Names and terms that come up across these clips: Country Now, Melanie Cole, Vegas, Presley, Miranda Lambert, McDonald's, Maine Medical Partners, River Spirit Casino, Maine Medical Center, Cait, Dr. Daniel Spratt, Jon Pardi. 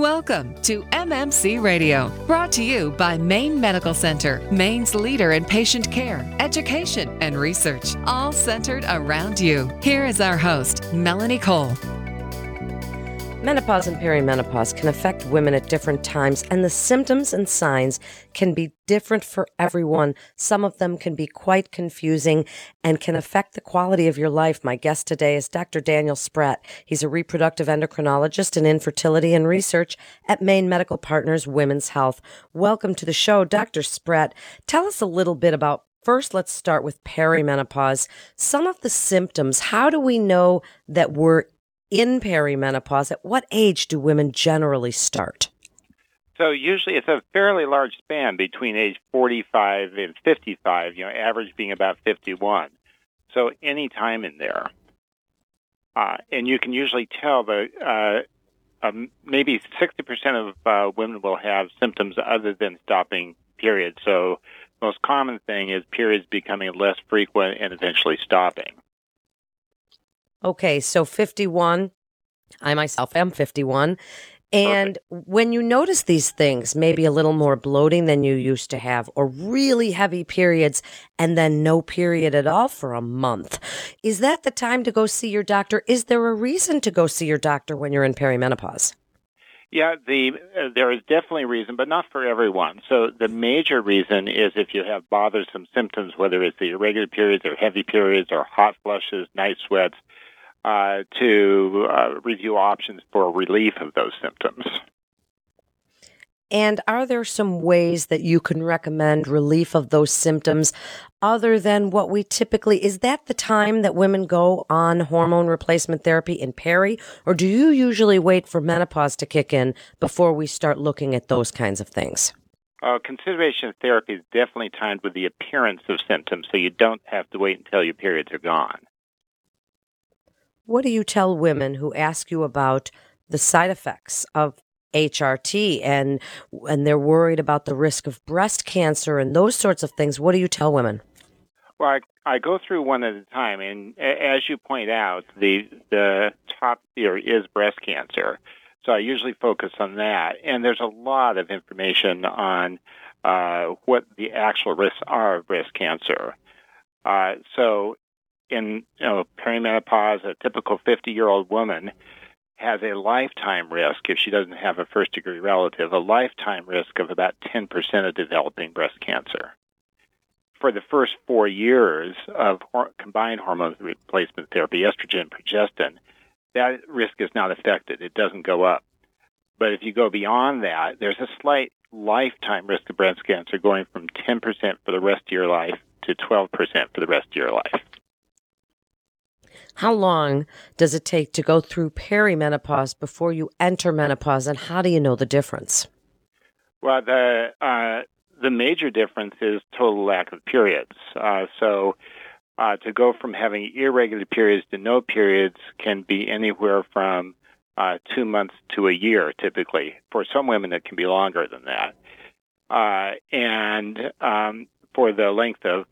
Welcome to MMC Radio, brought to you by Maine Medical Center, Maine's leader in patient care, education, and research, all centered around you. Here is our host, Melanie Cole. Menopause and perimenopause can affect women at different times, and the symptoms and signs can be different for everyone. Some of them can be quite confusing and can affect the quality of your life. My guest today is Dr. Daniel Spratt. He's a reproductive endocrinologist in infertility and research at Maine Medical Partners Women's Health. Welcome to the show, Dr. Spratt. Tell us a little bit about, first, let's start with perimenopause. Some of the symptoms, how do we know that we're in perimenopause? At what age do women generally start? So usually it's a fairly large span between age 45 and 55, average being about 51. So any time in there. And you can usually tell that maybe 60% of women will have symptoms other than stopping periods. So most common thing is periods becoming less frequent and eventually stopping. Okay, so 51, I myself am 51, and when you notice these things, maybe a little more bloating than you used to have, or really heavy periods, and then no period at all for a month, is that the time to go see your doctor? Is there a reason to go see your doctor when you're in perimenopause? Yeah, there is definitely a reason, but not for everyone. So the major reason is if you have bothersome symptoms, whether it's the irregular periods or heavy periods or hot flushes, night sweats, to review options for relief of those symptoms. And are there some ways that you can recommend relief of those symptoms other than what we typically, is that the time that women go on hormone replacement therapy in peri, or do you usually wait for menopause to kick in before we start looking at those kinds of things? Consideration of therapy is definitely timed with the appearance of symptoms, so you don't have to wait until your periods are gone. What do you tell women who ask you about the side effects of HRT and they're worried about the risk of breast cancer and those sorts of things? What do you tell women? Well, I go through one at a time, and as you point out, the top fear is breast cancer. So I usually focus on that. And there's a lot of information on what the actual risks are of breast cancer. In perimenopause, a typical 50-year-old woman has a lifetime risk, if she doesn't have a first-degree relative, a lifetime risk of about 10% of developing breast cancer. For the first 4 years of combined hormone replacement therapy, estrogen, progestin, that risk is not affected. It doesn't go up. But if you go beyond that, there's a slight lifetime risk of breast cancer going from 10% for the rest of your life to 12% for the rest of your life. How long does it take to go through perimenopause before you enter menopause, and how do you know the difference? Well, the major difference is total lack of periods. So to go from having irregular periods to no periods can be anywhere from 2 months to a year, typically. For some women, it can be longer than that. And for the length of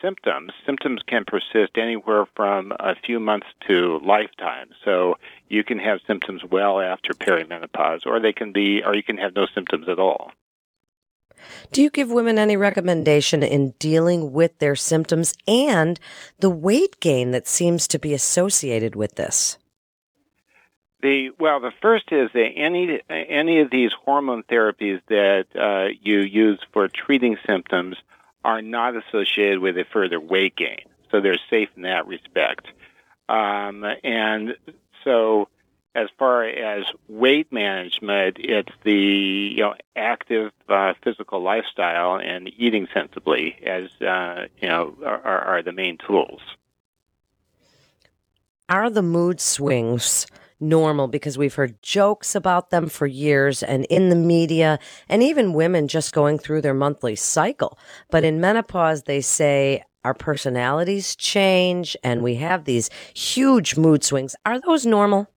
symptoms can persist anywhere from a few months to lifetime. So you can have symptoms well after perimenopause, or you can have no symptoms at all. Do you give women any recommendation in dealing with their symptoms and the weight gain that seems to be associated with this? The first is that any of these hormone therapies that you use for treating symptoms are not associated with a further weight gain. So they're safe in that respect. And so as far as weight management, it's the active physical lifestyle and eating sensibly as are the main tools. Are the mood swings normal? Because we've heard jokes about them for years and in the media, and even women just going through their monthly cycle. But in menopause, they say our personalities change and we have these huge mood swings. Are those normal?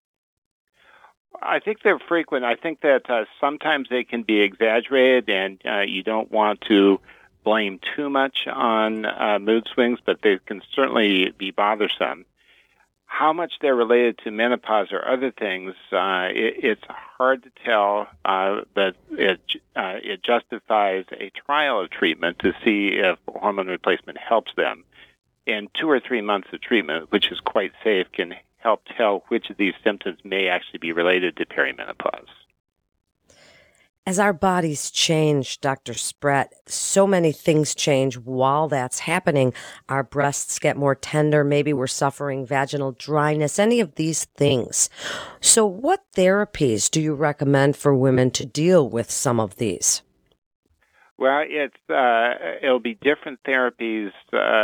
I think they're frequent. I think that sometimes they can be exaggerated, and you don't want to blame too much on mood swings, but they can certainly be bothersome. How much they're related to menopause or other things, it's hard to tell, but it justifies a trial of treatment to see if hormone replacement helps them. And 2 or 3 months of treatment, which is quite safe, can help tell which of these symptoms may actually be related to perimenopause. As our bodies change, Dr. Spratt, so many things change while that's happening. Our breasts get more tender. Maybe we're suffering vaginal dryness, any of these things. So what therapies do you recommend for women to deal with some of these? Well, it'll be different therapies,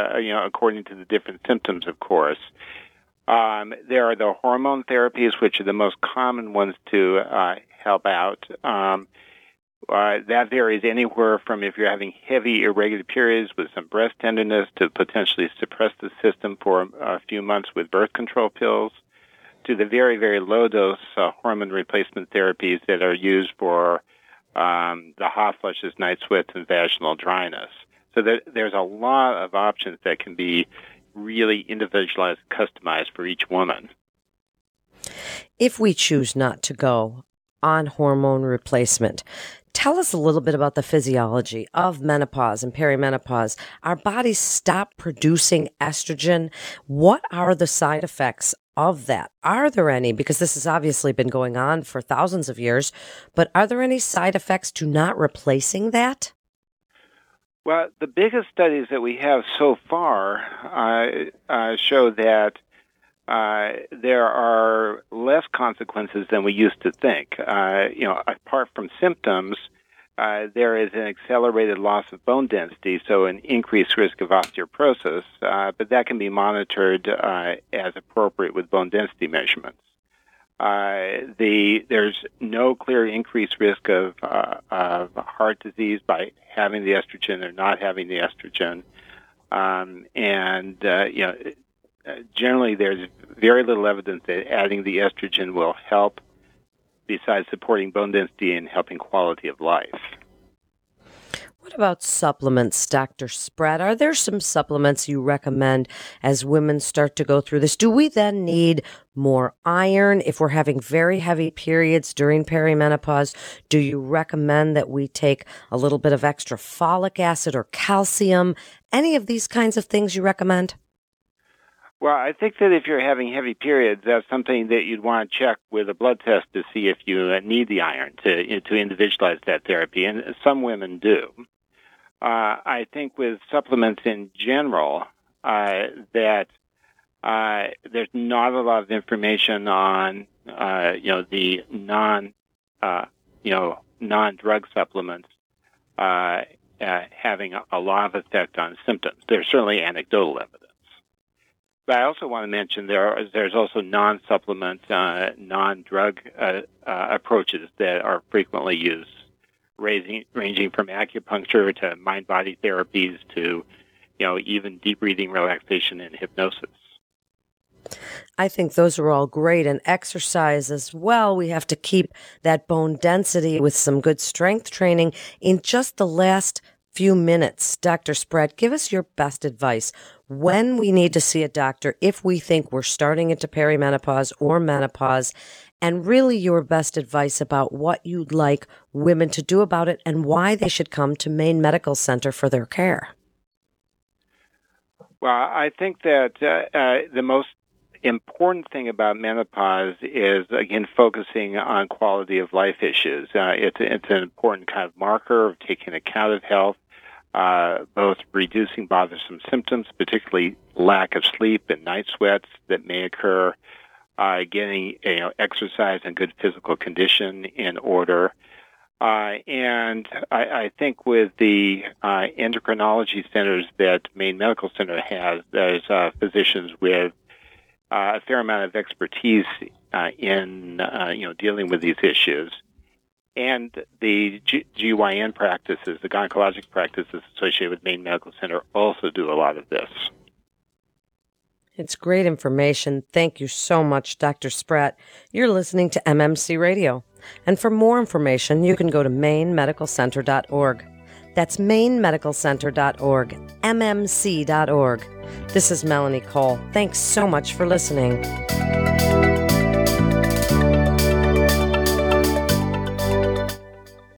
according to the different symptoms, of course. There are the hormone therapies, which are the most common ones to help out. That varies anywhere from if you're having heavy irregular periods with some breast tenderness to potentially suppress the system for a few months with birth control pills to the very, very low-dose hormone replacement therapies that are used for the hot flushes, night sweats, and vaginal dryness. So there's a lot of options that can be really individualized, customized for each woman. If we choose not to go on hormone replacement, tell us a little bit about the physiology of menopause and perimenopause. Our bodies stop producing estrogen. What are the side effects of that? Are there any? Because this has obviously been going on for thousands of years, but are there any side effects to not replacing that? Well, the biggest studies that we have so far show that there are less consequences than we used to think. Apart from symptoms, there is an accelerated loss of bone density, so an increased risk of osteoporosis, but that can be monitored as appropriate with bone density measurements. There's no clear increased risk of heart disease by having the estrogen or not having the estrogen. Generally, there's very little evidence that adding the estrogen will help besides supporting bone density and helping quality of life. What about supplements, Dr. Spratt? Are there some supplements you recommend as women start to go through this? Do we then need more iron if we're having very heavy periods during perimenopause? Do you recommend that we take a little bit of extra folic acid or calcium? Any of these kinds of things you recommend? Well, I think that if you're having heavy periods, that's something that you'd want to check with a blood test to see if you need the iron to individualize that therapy, and some women do. I think with supplements in general, that there's not a lot of information on the non-drug supplements having a lot of effect on symptoms. There's certainly anecdotal evidence. But I also want to mention there's also non-supplement, non-drug approaches that are frequently used, ranging from acupuncture to mind-body therapies to, even deep breathing, relaxation, and hypnosis. I think those are all great, and exercise as well. We have to keep that bone density with some good strength training. In just the last few minutes, Dr. Spratt, give us your best advice when we need to see a doctor if we think we're starting into perimenopause or menopause, and really your best advice about what you'd like women to do about it and why they should come to Maine Medical Center for their care. Well, I think that the most important thing about menopause is, again, focusing on quality of life issues. It's an important kind of marker of taking account of health, both reducing bothersome symptoms, particularly lack of sleep and night sweats that may occur, getting exercise and good physical condition in order. And I think with the endocrinology centers that Maine Medical Center has, there's physicians with a fair amount of expertise in dealing with these issues. And the GYN practices, the gynecologic practices associated with Maine Medical Center, also do a lot of this. It's great information. Thank you so much, Dr. Spratt. You're listening to MMC Radio. And for more information, you can go to MaineMedicalCenter.org. That's mainemedicalcenter.org, mmc.org. This is Melanie Cole. Thanks so much for listening.